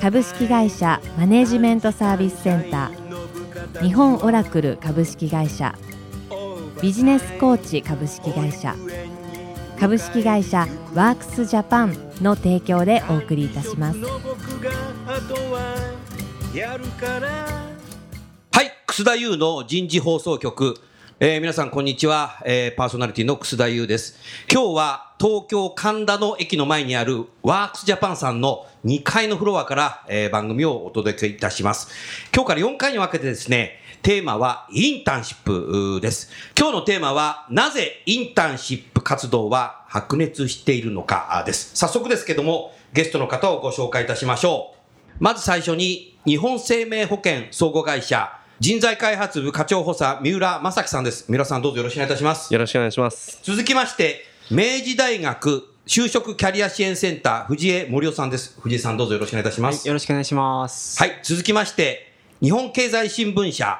株式会社マネジメントサービスセンター、日本オラクル株式会社、ビジネスコーチ株式会社、株式会社ワークスジャパンの提供でお送りいたします。はい、楠田優の人事放送局、皆さんこんにちは、パーソナリティの楠田優です。今日は東京神田の駅の前にあるワークスジャパンさんの2階のフロアから、番組をお届けいたします。今日から4回に分けてですね、テーマはインターンシップです。今日のテーマはなぜインターンシップ活動は白熱しているのかです。早速ですけども、ゲストの方をご紹介いたしましょう。まず最初に日本生命保険相互会社人材開発部課長補佐、三浦正樹さんです。三浦さん、どうぞよろしくお願いいたします。よろしくお願いします。続きまして、明治大学就職キャリア支援センター藤江森夫さんです。藤江さん、どうぞよろしくお願いいたします。はい、よろしくお願いします。はい、続きまして、日本経済新聞社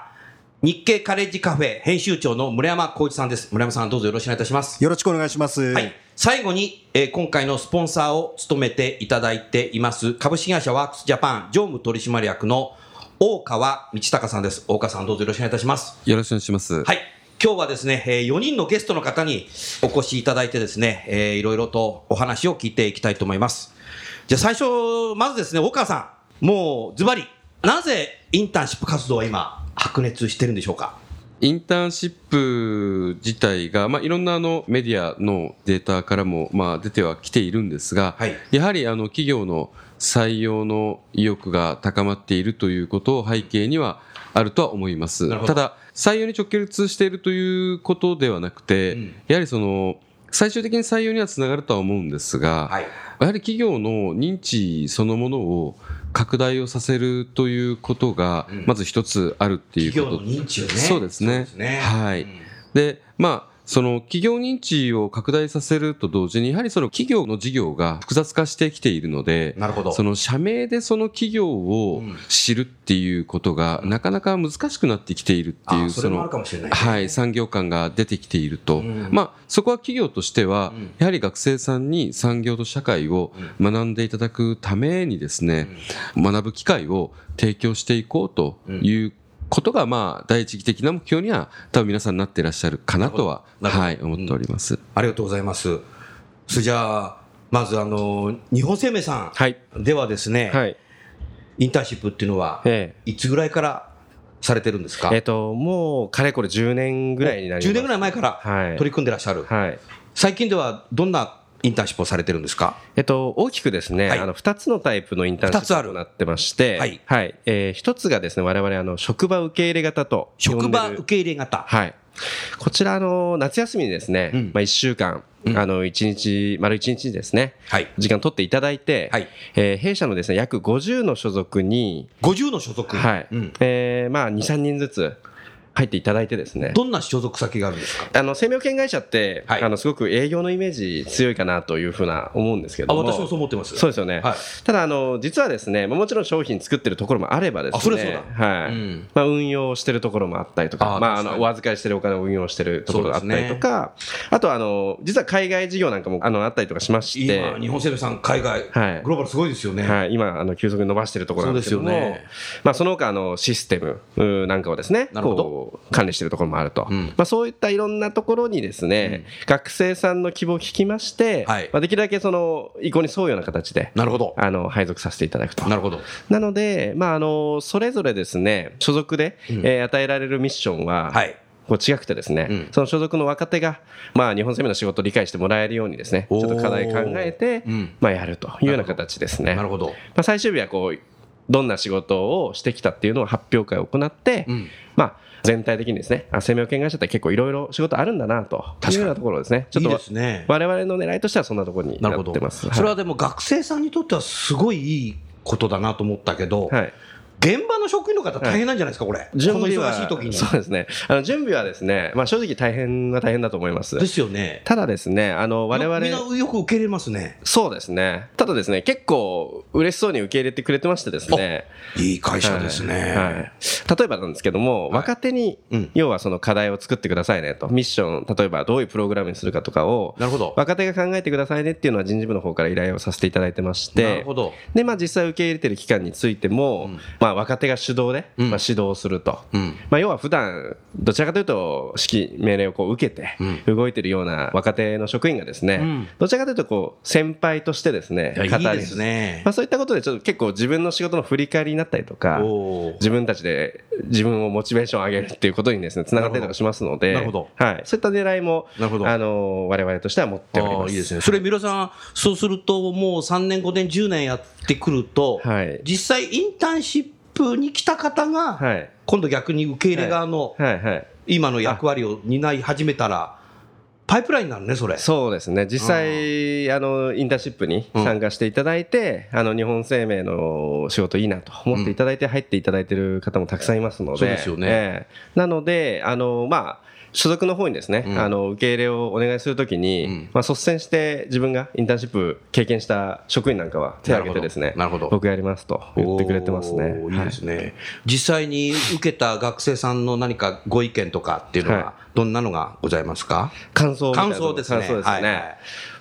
日経カレッジカフェ編集長の村山浩一さんです。村山さん、どうぞよろしくお願いいたします。よろしくお願いします。はい、最後に、今回のスポンサーを務めていただいています株式会社ワークスジャパン常務取締役の大川道隆さんです。大川さん、どうぞよろしくお願いいたします。よろしくお願いします。はい、今日はですね、4人のゲストの方にお越しいただいてですね、いろいろとお話を聞いていきたいと思います。じゃあ最初、まずですね、大川さん、もうズバリなぜインターンシップ活動は今白熱してるんでしょうか。インターンシップ自体が、いろんなメディアのデータからも、出てはきているんですが、はい、やはり企業の採用の意欲が高まっているということを背景にはあるとは思います。ただ採用に直結しているということではなくて、やはり最終的に採用にはつながるとは思うんですが、はい、やはり企業の認知そのものを拡大をさせるということがまず一つあるっていうこと、企業の認知をね。そうですね。はい。で、その企業認知を拡大させると同時に、やはりその企業の事業が複雑化してきているので、なるほど。その社名でその企業を知るっていうことがなかなか難しくなってきているっていう、その、はい、産業感が出てきていると、そこは企業としては、やはり学生さんに産業と社会を学んでいただくためにですね、学ぶ機会を提供していこうということが、第一義的な目標には多分皆さんなっていらっしゃるかなとは、はい、思っております。ありがとうございます。それじゃあまず日本生命さんではですね、はい、インターンシップっていうのはいつぐらいからされてるんですか。もうかれこれ10年ぐらいになります。10年ぐらい前から取り組んでらっしゃる、はい、最近ではどんなインターンシップをされてるんですか。大きくですね、はい、2つのタイプのインターンシップになってまして、はいはい、1つがですね、我々職場受け入れ型と呼んでる、職場受け入れ型、はい、こちら夏休みにですね、1週間、丸1日ですね、はい、時間取っていただいて、はい、弊社のですね約50の所属に50の所属、はい、2、3人ずつ入っていただいてですね。どんな所属先があるんですか。生命保険会社って、はい、すごく営業のイメージ強いかなというふうな思うんですけども、私もそう思ってます。そうですよね、はい、ただ実はですね、もちろん商品作ってるところもあればですね、それそうだ、はい、運用してるところもあったりとか、お預かりしてるお金を運用してるところがあったりとか、ね、あと実は海外事業なんかもあったりとかしまして、今日本生命さん海外、はい、グローバルすごいですよね、はい、今急速に伸ばしてるところなんですけども、そうですよね、その他システムなんかをですね、なるほど、管理しているところもあると、そういったいろんなところにですね、学生さんの希望を聞きまして、はい、できるだけ意向に沿うような形で、なるほど、配属させていただくと。なるほど。なので、それぞれですね、所属で、与えられるミッションは、はい、違くてですね、その所属の若手が、日本生命の仕事を理解してもらえるようにですね、ちょっと課題考えて、やるというような形ですね。なるほど。最終日はどんな仕事をしてきたっていうのを発表会を行って、全体的にですね、生命保険会社って結構いろいろ仕事あるんだなというようなところですね。ちょっといいですね、我々の狙いとしてはそんなところになってます。なるほど、はい、それはでも学生さんにとってはすごいいいことだなと思ったけど、はい、現場の職員の方大変なんじゃないですか、これ。準備はこの忙しい時に。そうですね。準備はですね、正直大変だと思います。ですよね。ただですね、我々みんなよく受け入れますね。そうですね。ただですね、結構嬉しそうに受け入れてくれてましてですね。いい会社ですね。はいはい、例えばなんですけども、はい、若手に、うん、要はその課題を作ってくださいねと、ミッション、例えばどういうプログラムにするかとかを、なるほど、若手が考えてくださいねっていうのは人事部の方から依頼をさせていただいてまして、なるほど。で、実際受け入れてる期間についても、うん、若手が主導で、指導すると、うん、要は普段どちらかというと指揮命令をこう受けて動いてるような若手の職員がですね、うん、どちらかというとこう先輩としてですね、いいですね、そういったことでちょっと結構自分の仕事の振り返りになったりとか、自分たちで自分をモチベーション上げるっていうことにですね、つながったりとかしますので、はい、そういった狙いも我々としては持っております。いいですね。それ三浦さん、そうするともう3年5年10年やってくると、はい、実際インターンシップに来た方が、はい、今度逆に受け入れ側の今の役割を担い始めたらパイプラインになるね、それ。そうですね。実際インターンシップに参加していただいて、うん、日本生命の仕事いいなと思っていただいて入っていただいている方もたくさんいますので、そうですよね。なので所属の方にですね、うん、受け入れをお願いするときに、うん、率先して自分がインターンシップ経験した職員なんかは手を挙げてですね、僕やりますと言ってくれてますね。いいですね。はい、実際に受けた学生さんの何かご意見とかっていうのは、はい、どんなのがございますか？感想ですね。はいは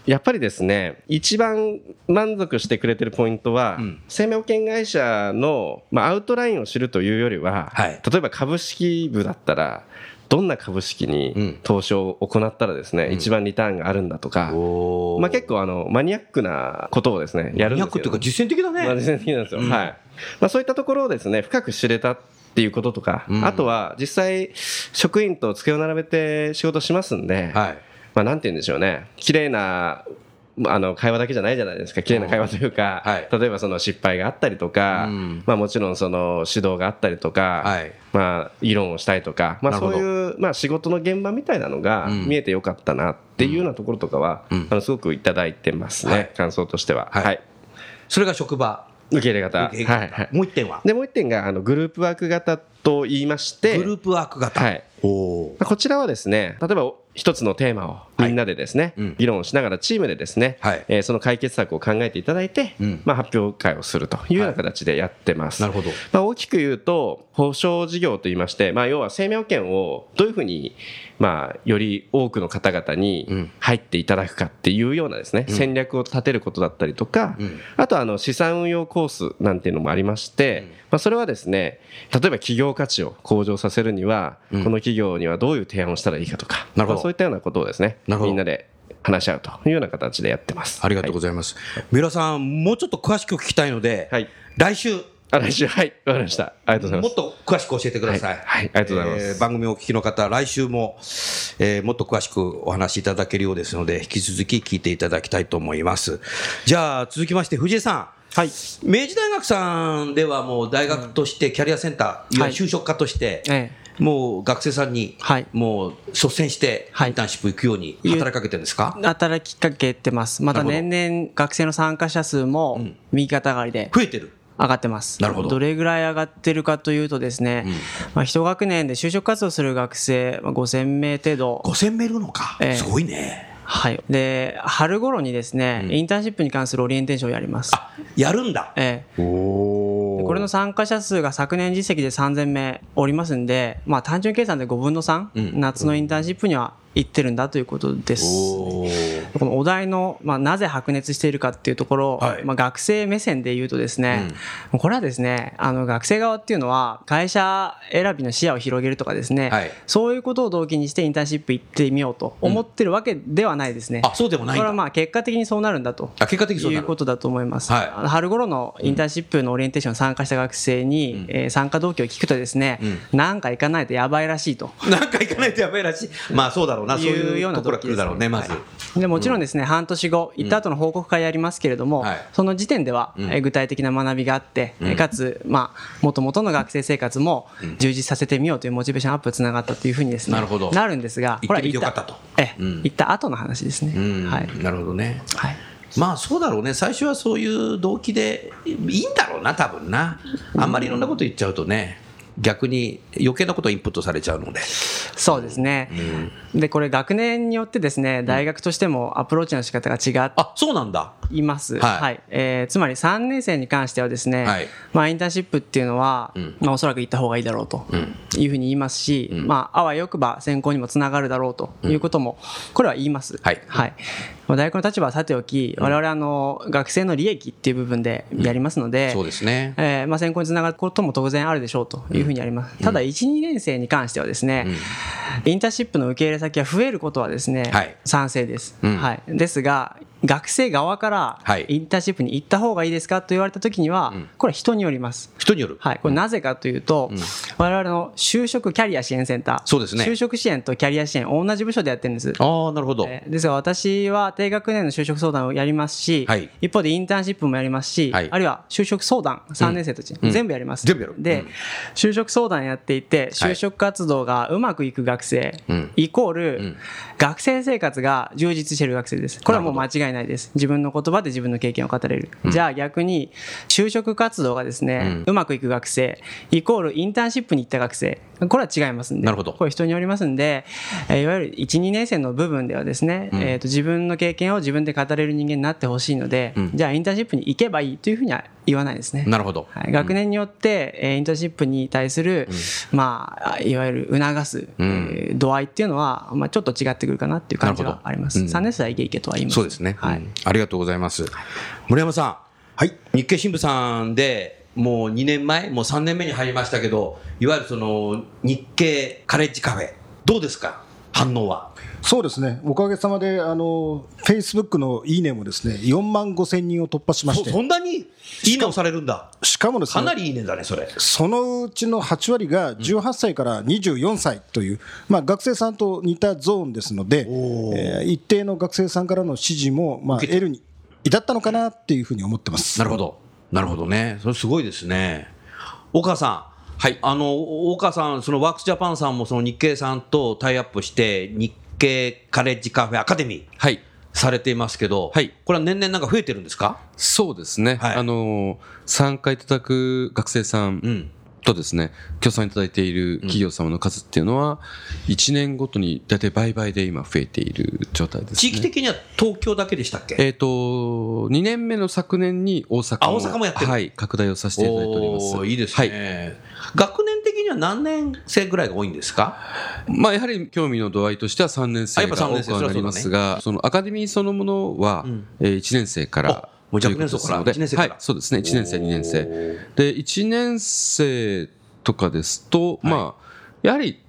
い、やっぱりですね、一番満足してくれてるポイントは、うん、生命保険会社の、アウトラインを知るというよりは、はい、例えば株式部だったらどんな株式に投資を行ったらですね、一番リターンがあるんだとか、結構マニアックなことをですねやるんですけど、マニアックというか実践的だね。実践的なんですよ。はい。そういったところをですね深く知れたっていうこととか、あとは実際職員と机を並べて仕事しますんで、なんて言うんでしょうね、綺麗な会話だけじゃないじゃないですか。綺麗な会話というか、例えばその失敗があったりとか、もちろんその指導があったりとか、議論をしたいとか、そういう仕事の現場みたいなのが見えてよかったなっていうようなところとかはすごくいただいてますね、感想としては。はいはい、それが職場受け入れ方。はいはい、もう1点はで、もう1点がグループワーク型と言いまして、グループワーク型、はい、こちらはですね、例えば一つのテーマをみんなでですね、議論しながらチームでですね、その解決策を考えていただいて、発表会をするというような形でやってます。なるほど。大きく言うと保証事業といいまして、要は生命保険をどういうふうにより多くの方々に入っていただくかっていうようなですね、戦略を立てることだったりとか、あと資産運用コースなんていうのもありまして、それはですね、例えば企業価値を向上させるにはこの企業にはどういう提案をしたらいいかとか、そういったようなことをですね、みんなで話し合うというような形でやってます。ありがとうございます。はい、三浦さん、もうちょっと詳しく聞きたいので、はい、来週、はい、わかりました。ありがとうございます。もっと詳しく教えてください。はい、ありがとうございます。番組をお聞きの方、来週も、もっと詳しくお話しいただけるようですので、引き続き聞いていただきたいと思います。じゃあ続きまして藤井さん。はい、明治大学さんではもう大学としてキャリアセンター、就職課として、もう学生さんにもう率先してインターンシップ行くように働きかけてるんですか？働きかけてます。また年々学生の参加者数も右肩上がりで増えてる、上がってます。なるほど。どれぐらい上がってるかというとですね、一学年で就職活動する学生5000名程度。5000名いるのか、すごいね。はい、で春頃にですね、インターンシップに関するオリエンテーションをやります。あ、やるんだ。おー。これの参加者数が昨年実績で3000名おりますんで、単純計算で5分の3、夏のインターンシップには行ってるんだということです。このお題の、なぜ白熱しているかっていうところを、学生目線で言うとですね、これはですね、学生側っていうのは会社選びの視野を広げるとかですね、そういうことを動機にしてインターンシップ行ってみようと思ってるわけではないですね。あ、そうでもないんだ。これは結果的にそうなるんだということだと思います。春頃のインターンシップのオリエンテーションに参加した学生に、参加動機を聞くとですね、なんか行かないとやばいらしいと。なんか行かないとやばいらしい。そうだろう。そういうようなところが来るだろうね、まず。でもちろんですね、半年後行った後の報告会やりますけれども、その時点では具体的な学びがあって、かつ元々の学生生活も充実させてみようというモチベーションアップつながったというふうにですね、なるんですが、これは行った後の話ですね。なるほどね。まあそうだろうね、最初はそういう動機でいいんだろうな、多分な。あんまりいろんなこと言っちゃうとね、逆に余計なことインプットされちゃうので。そうですね、うん、でこれ学年によってですね、大学としてもアプローチの仕方が違います、はいはい。つまり3年生に関してはですね、はい、まあ、インターンシップっていうのは、うん、まあ、おそらく行った方がいいだろうというふうに言いますし、うん、まあ、あわよくば選考にもつながるだろうということも、うん、これは言います、はいはい。まあ、大学の立場はさておき、我々学生の利益っていう部分でやりますので、うん、そうですね、まあ、選考につながることも当然あるでしょうというふうにあります。ただ 1,2 年生に関してはですね、インターンシップの受け入れ先が増えることはですね、はい、賛成です、うん、はい。ですが学生側からインターンシップに行った方がいいですかと言われた時には、これは人によります。人による、はい、これなぜかというと、うん、我々の就職キャリア支援センター、そうですね、就職支援とキャリア支援同じ部署でやってるんです。ああ、なるほど。ですが私は低学年の就職相談をやりますし、はい、一方でインターンシップもやりますし、はい、あるいは就職相談3年生たち、うん、全部やります、全部やる。で、うん、就職相談やっていて就職活動がうまくいく学生、はい、イコール、うん、学生生活が充実している学生です。これはもう間違いないです。自分の言葉で自分の経験を語れる、うん、じゃあ逆に就職活動がですね、うん、うまくいく学生イコールインターンシップに行った学生、これは違いますんで。なるほど。これ人によりますんで、いわゆる 1,2 年生の部分ではですね、うん、自分の経験を自分で語れる人間になってほしいので、うん、じゃあインターンシップに行けばいいというふうには言わないですね。なるほど、はい、学年によって、インターンシップに対する、うん、まあ、いわゆる促す、うん、度合いっていうのは、まあ、ちょっと違ってくるかなっていう感じがあります、うん、3年生はイケイケとは言います。そうですね、はい、うん、ありがとうございます。森山さん、はい、日経新聞さんでもう2年前、もう3年目に入りましたけど、いわゆるその日経カレッジカフェ、どうですか、反応は。そうですね、おかげさまでFacebook のいいねもですね、4万5千人を突破しまして。 そんなにいいねをされるんだ。しかもですね、かなりいいねだね、それ。そのうちの8割が18歳から24歳という、うん、まあ、学生さんと似たゾーンですので、一定の学生さんからの支持も、まあ、得るに至ったのかなっていうふうに思ってます。なるほど、なるほどね、それすごいですね。大川さん、はい、大川さん、そのワークスジャパンさんもその日経さんとタイアップして日経カレッジカフェアカデミー、はい、されていますけど、はい、これは年々なんか増えてるんですか。そうですね、はい、参加いただく学生さんとですね、協賛いただいている企業様の数っていうのは1年ごとに大体倍々で今増えている状態ですね。地域的には東京だけでしたっけ。2年目の昨年に大阪も、大阪もやってる、はい、拡大をさせていただいております。いいですね、はい。学年的には何年生ぐらいが多いんですか。まあ、やはり興味の度合いとしては3年生が多くはなりますが、そのアカデミーそのものは1年生からもう若年層から1年生から、はい、そうですね、1年生2年生で、1年生とかですと、まあやはり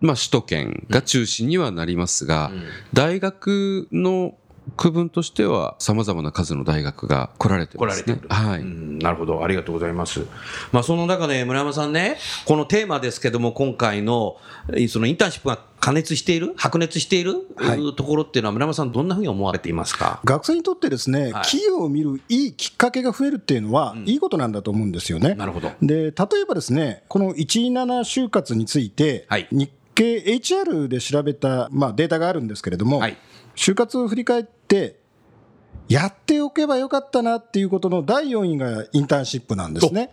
まあ首都圏が中心にはなりますが、大学の区分としてはさまざまな数の大学が来られてますね。はい、うん、なるほど、ありがとうございます。まあ、その中で村山さんね、このテーマですけども、今回のそのインターンシップが加熱している、白熱している、はい、ところっていうのは村山さんどんなふうに思われていますか。学生にとってですね、はい、企業を見るいいきっかけが増えるっていうのは、うん、いいことなんだと思うんですよね。なるほど。で、例えばですね、この17就活について、はい、日経 HR で調べた、まあ、データがあるんですけれども、はい、就活を振り返ってやっておけばよかったなっていうことの第4位がインターンシップなんですね。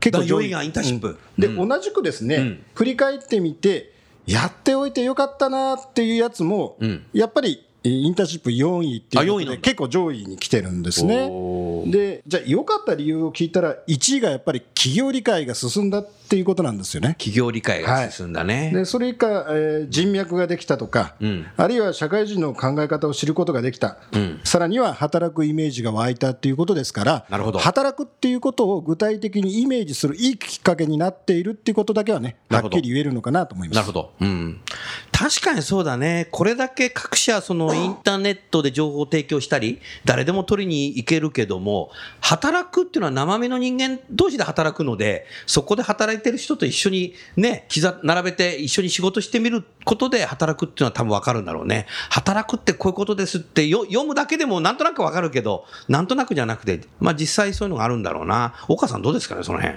結構上位第4位がインターンシップ、うん、で、うん、同じくですね、うん、振り返ってみてやっておいてよかったなっていうやつも、うん、やっぱりインターンシップ4位っていうことで結構上位に来てるんですね。で、じゃあ良かった理由を聞いたら、1位がやっぱり企業理解が進んだっていうことなんですよね。企業理解が進んだね、はい。で、それ以下、人脈ができたとか、うん、あるいは社会人の考え方を知ることができた、うん、さらには働くイメージが湧いたっていうことですから、なるほど、働くっていうことを具体的にイメージするいいきっかけになっているっていうことだけはね、はっきり言えるのかなと思います。なるほど、うん、確かにそうだね。これだけ各社そのインターネットで情報を提供したり、誰でも取りに行けるけども、働くっていうのは生身の人間同士で働くので、そこで働いてる人と一緒にね、膝並べて一緒に仕事してみることで、働くっていうのは多分分かるんだろうね。働くってこういうことですって読むだけでもなんとなく分かるけど、なんとなくじゃなくて、まあ実際そういうのがあるんだろうな。岡さんどうですかね、その辺。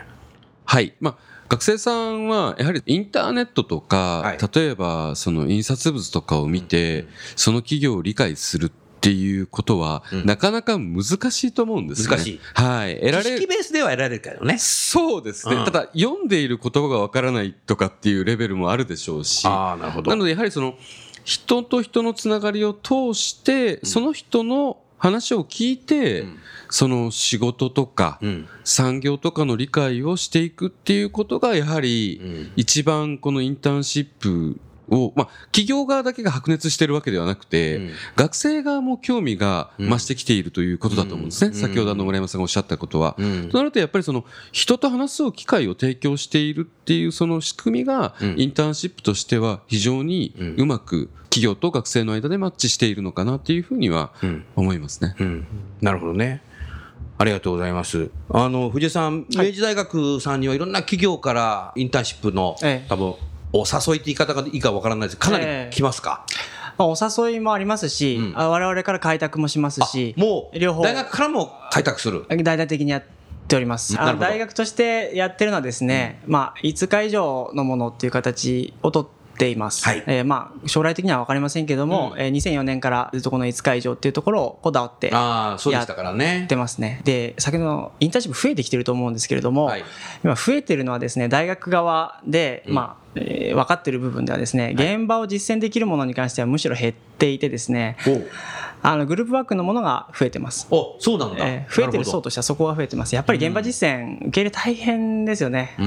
はい、まあ学生さんはやはりインターネットとか、はい、例えばその印刷物とかを見て、うん、その企業を理解するっっていうことは、うん、なかなか難しいと思うんですね。難しい。はい。知識ベースでは得られるけどね。そうですね。うん、ただ、読んでいる言葉がわからないとかっていうレベルもあるでしょうし。ああ、なるほど。なので、やはりその、人と人のつながりを通して、うん、その人の話を聞いて、うん、その仕事とか、うん、産業とかの理解をしていくっていうことが、やはり、一番このインターンシップ、をまあ、企業側だけが白熱しているわけではなくて、うん、学生側も興味が増してきているということだと思うんですね、うん、先ほど村山さんがおっしゃったことは、うん、となるとやっぱりその人と話す機会を提供しているっていうその仕組みが、うん、インターンシップとしては非常にうまく企業と学生の間でマッチしているのかなというふうには思いますね、うんうん、なるほどね、ありがとうございます。藤井さん、はい、明治大学さんにはいろんな企業からインターンシップの、ええ、多分お誘いって言い方がいいかわからないですけど、かなり来ますか？お誘いもありますし、うん、我々から開拓もしますし、もう両方大学からも開拓する、大々的にやっております。大学としてやってるのはですね、うん、まあ、5日以上のものっていう形をとっています、はい、まあ、将来的には分かりませんけども、うん、2004年からずっとこの5日以上っていうところをこだわってやってますね。で、先のインターンシップ増えてきてると思うんですけれども、はい、今増えてるのはですね、大学側で、うん、まあ、分かってる部分ではですね、現場を実践できるものに関してはむしろ減っていてですね、はい、グループワークのものが増えてます。お、そうなんだ、増えてる層としてはそこが増えてます。やっぱり現場実践受け入れ大変ですよね。い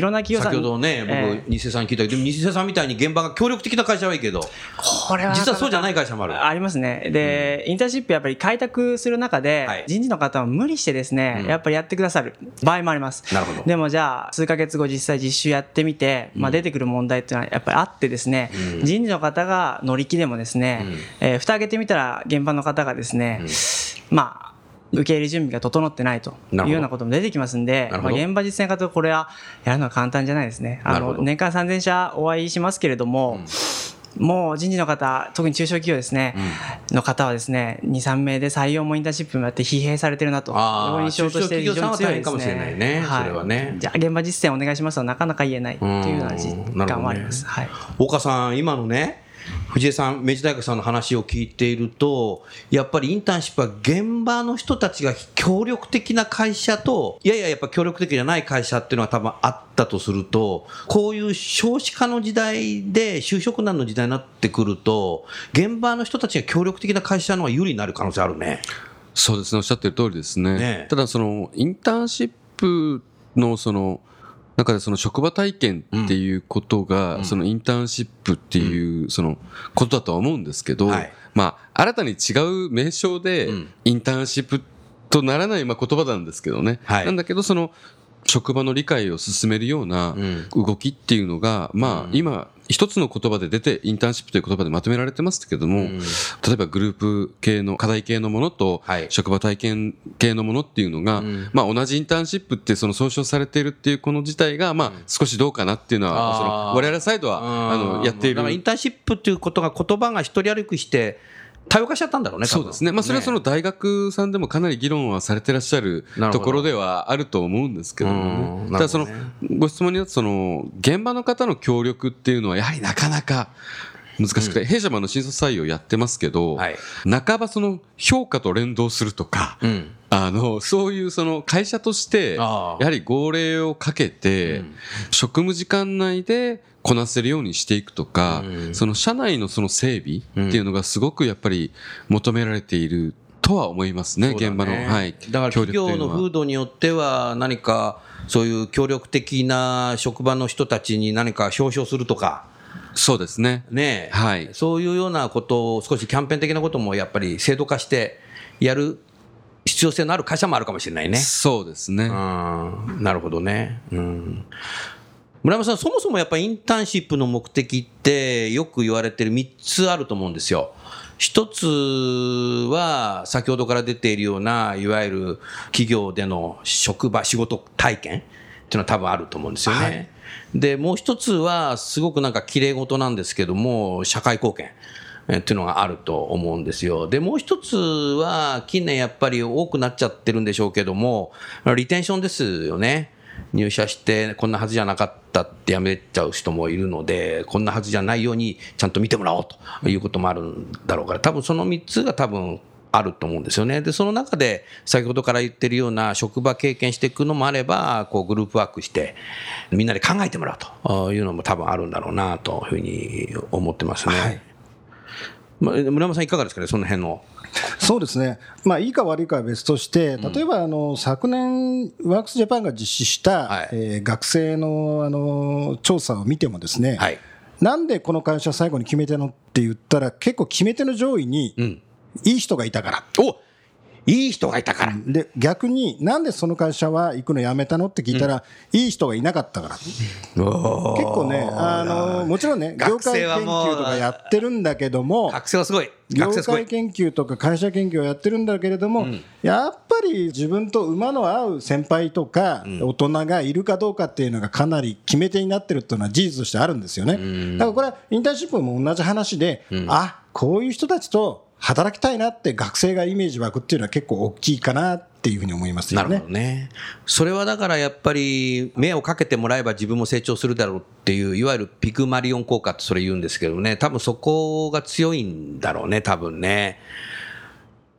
ろんな企業さん、先ほどね、僕西瀬さんに聞いたけど、でも西瀬さんみたいに現場が協力的な会社はいいけど、これは実はそうじゃない会社もある、ありますね。で、インターンシップやっぱり開拓する中で、はい、人事の方は無理してですね、やっぱりやってくださる場合もあります。なるほど。でもじゃあ数ヶ月後実際実習やってみて、まあ、出てくる問題っていうのはやっぱりあってですね、うん、人事の方が乗り気でもですね、うん、蓋開けてみたら現場の方がですね、うん、まあ受け入れ準備が整ってないというようなことも出てきますんで、まあ、現場実践化とこれはやるのは簡単じゃないですね。年間3000社お会いしますけれども、うん、もう人事の方、特に中小企業ですね、うん、の方はですね 2,3 名で採用もインターンシップもやって疲弊されてるなと、印象として非常に強いですね。中小企業さんは大変かもしれないね、はい、それはね。じゃあ現場実践お願いしますとはなかなか言えないというような実感もあります、ね、はい、岡さん、今のね藤江さん、明治大学さんの話を聞いていると、やっぱりインターンシップは現場の人たちが協力的な会社と、いやいややっぱ協力的じゃない会社っていうのは多分あったとすると、こういう少子化の時代で就職難の時代になってくると、現場の人たちが協力的な会社の方が有利になる可能性あるね。そうですね、おっしゃってる通りですね。ね、ただそのインターンシップのその中でその職場体験っていうことが、そのインターンシップっていうそのことだとは思うんですけど、まあ新たに違う名称でインターンシップとならないまあ言葉なんですけどね、なんだけどその職場の理解を進めるような動きっていうのが、まあ今一つの言葉で出てインターンシップという言葉でまとめられてますけども、例えばグループ系の課題系のものと職場体験系のものっていうのが、まあ同じインターンシップってその総称されているっていうこの事態が、まあ少しどうかなっていうのは、その我々サイドはやっている。だからインターンシップっていうことが、言葉が一人歩きして多様化しちゃったんだろうね。そうですね。まあそれはその大学さんでもかなり議論はされてらっしゃるところではあると思うんですけどもね。ただそのご質問によって、その現場の方の協力っていうのはやはりなかなか難しくて、弊社も新卒採用やってますけど、半ばその評価と連動するとか、そういうその会社としてやはり号令をかけて職務時間内でこなせるようにしていくとか、その社内のその整備っていうのがすごくやっぱり求められているとは思いますね、現場の、はい、だから企業の風土によっては何かそういう協力的な職場の人たちに何か表彰するとか、そうですね。ねえ、はい、そういうようなことを少しキャンペーン的なこともやっぱり制度化してやる必要性のある会社もあるかもしれないね。そうですね。なるほどね。うん、村山さん、そもそもやっぱりインターンシップの目的ってよく言われてる3つあると思うんですよ。一つは先ほどから出ているような、いわゆる企業での職場仕事体験っていうのは多分あると思うんですよね、はい、でもう一つはすごくなんか綺麗事なんですけども、社会貢献っていうのがあると思うんですよ。でもう一つは近年やっぱり多くなっちゃってるんでしょうけども、リテンションですよね。入社してこんなはずじゃなかったって辞めちゃう人もいるので、こんなはずじゃないようにちゃんと見てもらおうということもあるんだろうから、多分その3つが多分あると思うんですよね。でその中で先ほどから言ってるような職場経験していくのもあれば、こうグループワークしてみんなで考えてもらうというのも多分あるんだろうなというふうに思ってますね、はい。村山さんいかがですかね、その辺の。そうですね、まあ、いいか悪いかは別として、例えば昨年ワークスジャパンが実施した、はい、学生の、調査を見てもですね、はい、なんでこの会社最後に決め手のって言ったら、結構決め手の上位に、いい人がいたから、おいい人がいたからで、逆になんでその会社は行くのやめたのって聞いたら、いい人がいなかったから、結構ね、もちろんね業界研究とかやってるんだけども、学生はすごい、業界研究とか会社研究をやってるんだけれども、やっぱり自分と馬の合う先輩とか大人がいるかどうかっていうのがかなり決め手になってるっていうのは事実としてあるんですよね。だからこれはインターンシップも同じ話で、あ、こういう人たちと働きたいなって学生がイメージ湧くっていうのは結構大きいかなっていうふうに思いますよね。なるほどね。それはだからやっぱり目をかけてもらえば自分も成長するだろうっていう、いわゆるピグマリオン効果ってそれ言うんですけどね、多分そこが強いんだろうね、多分ね。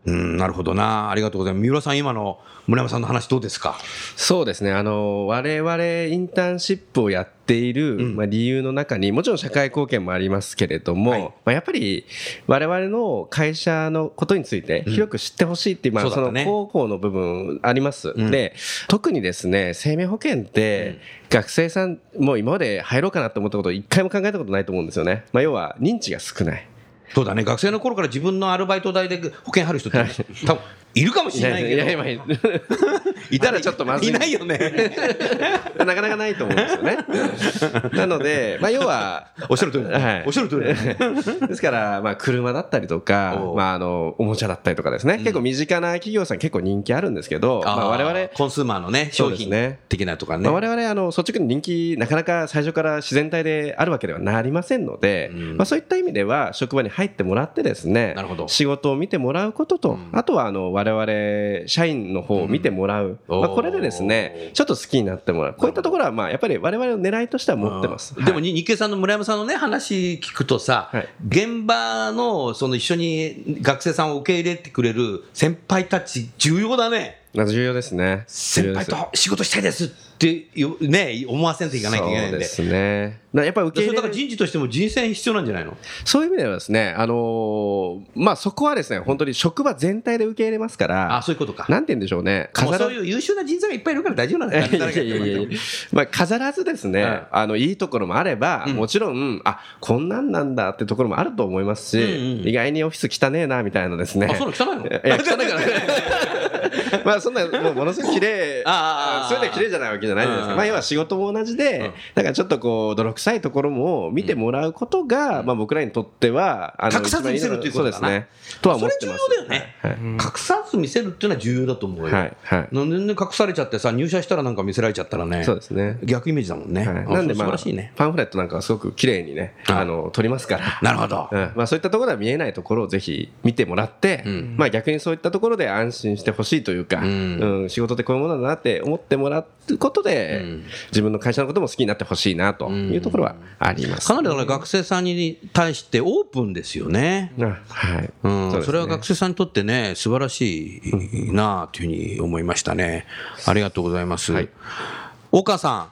なるほどな、ありがとうございます。三浦さん、今の村山さんの話どうですか。そうですね、我々インターンシップをやっている、まあ、理由の中にもちろん社会貢献もありますけれども、はい、まあ、やっぱり我々の会社のことについて広く知ってほしいっていう、まあ、その広報の部分あります、で特にですね、生命保険って、学生さんも今まで入ろうかなと思ったことを一回も考えたことないと思うんですよね、まあ、要は認知が少ない。そうだね、学生の頃から自分のアルバイト代で保険張る人って多分いるかもしれないけど、いたらちょっとまずい、いないよねなかなかないと思うんですよねなので、まあ、要はおっしゃる通り、はい、おっしゃる通りですから、まあ、車だったりとか、まあ、おもちゃだったりとかですね、結構身近な企業さん結構人気あるんですけど、まあ、我々コンスーマーの、ね、商品的なとかね、まあ、我々率直に人気なかなか最初から自然体であるわけではなりませんので、まあ、そういった意味では職場に入ってもらってですね、仕事を見てもらうことと、あとは我々社員の方を見てもらう、まあ、これでですねちょっと好きになってもらう、こういったところはまあやっぱり我々の狙いとしては持ってます、はい。でも日経さんの村山さんのね話聞くとさ、はい、現場のその一緒に学生さんを受け入れてくれる先輩たち重要だね。重要ですね。先輩と仕事したいですって、ね、思わせんといかないといけないんで。そうですね。やっぱり受け入れる。それだから人事としても人選必要なんじゃないの？そういう意味ではですね、まあ、そこはですね、本当に職場全体で受け入れますから。あ、そういうことか。なんて言うんでしょうね。そういう優秀な人材がいっぱいいるから大丈夫なんだよ。まあ、飾らずですね、はい、いいところもあれば、もちろん、あ、こんなんなんだってところもあると思いますし、意外にオフィス汚ねえなみたいなですね。あ、そうなの汚いの？いや、汚いからね。まあそんなものすごく綺麗、そういうのは綺麗じゃないわけじゃないですか。まあ要は仕事も同じで、だからちょっとこう泥臭いところも見てもらうことが、まあ僕らにとっては隠さず見せるということだな。とは思ってます。それ重要だよね。隠さず見せるっていうのは重要だと思うよ。なんでね、隠されちゃってさ、入社したらなんか見せられちゃったらね。そうですね。逆イメージだもんね。なんでまあパンフレットなんかはすごく綺麗にね、撮りますから。なるほど。まあそういったところでは見えないところをぜひ見てもらって、まあ逆にそういったところで安心してほしいというか。仕事ってこういうものだなって思ってもらうことで、自分の会社のことも好きになってほしいなというところはあります、かなりだから学生さんに対してオープンですよね、はい、それは学生さんにとってね素晴らしいなというふうに思いましたね。ありがとうございます、はい、大川さん、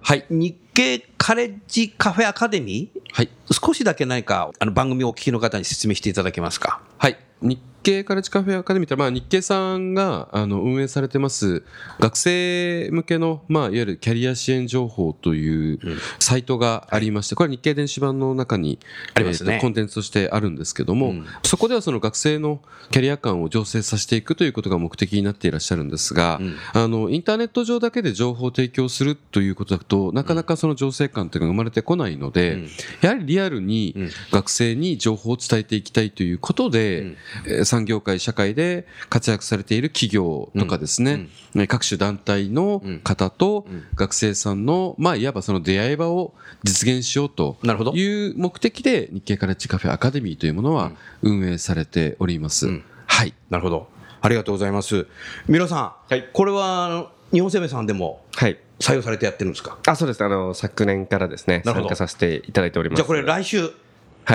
はい、日経カレッジカフェアカデミー、はい、少しだけ何か番組をお聞きの方に説明していただけますか。はい、日経カレッジカフェアカデミーって、まあ、日経さんが運営されてます学生向けの、まあ、いわゆるキャリア支援情報というサイトがありまして、これは日経電子版の中にありますね、コンテンツとしてあるんですけども、そこではその学生のキャリア感を醸成させていくということが目的になっていらっしゃるんですが、インターネット上だけで情報を提供するということだとなかなかその醸成感というのが生まれてこないので、やはりリアルに学生に情報を伝えていきたいということで、産業界社会で活躍されている企業とかですね、各種団体の方と学生さんの、まあいわばその出会い場を実現しようという目的で日経カレッジカフェアカデミーというものは運営されております、はい。なるほど、ありがとうございます。三浦さん、はい、これは日本生命さんでも、はい、採用されてやってるんですか？あ、そうです。昨年からですね、参加させていただいております。じゃあこれ来週、はい、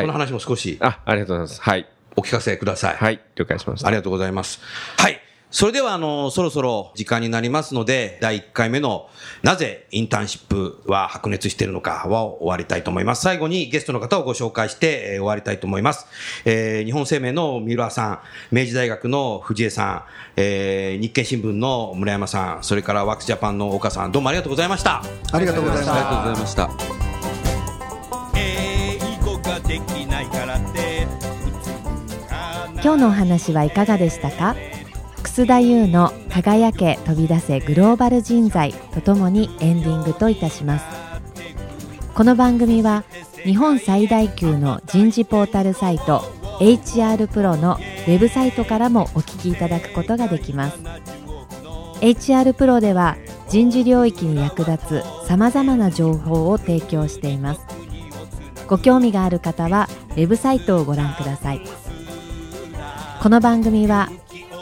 この話も少し ありがとうございます、はい、お聞かせください。はい、了解しました。ありがとうございます。はい、それではそろそろ時間になりますので、第1回目のなぜインターンシップは白熱しているのかは終わりたいと思います。最後にゲストの方をご紹介して終わりたいと思います。日本生命の三浦さん、明治大学の藤江さん、日経新聞の村山さん、それからワークスジャパンの岡さん、どうもありがとうございました。ありがとうございました。ありがとうございました。英語ができないからって今日のお話はいかがでしたか？楠田優の輝け飛び出せグローバル人材とともにエンディングといたします。この番組は日本最大級の人事ポータルサイト HR プロのウェブサイトからもお聞きいただくことができます。 HR プロでは人事領域に役立つさまざまな情報を提供しています。ご興味がある方はウェブサイトをご覧ください。この番組は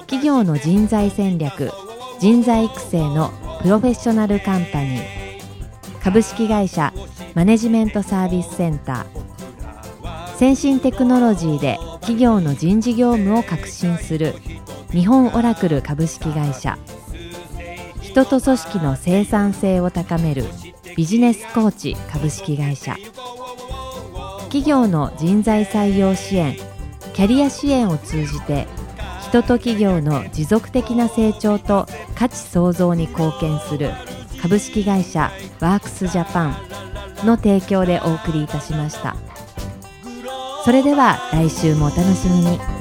企業の人材戦略・人材育成のプロフェッショナルカンパニー、株式会社マネジメントサービスセンター、先進テクノロジーで企業の人事業務を革新する日本オラクル株式会社、人と組織の生産性を高めるビジネスコーチ株式会社、企業の人材採用支援・キャリア支援を通じて人と企業の持続的な成長と価値創造に貢献する株式会社ワークスジャパンの提供でお送りいたしました。それでは来週もお楽しみに。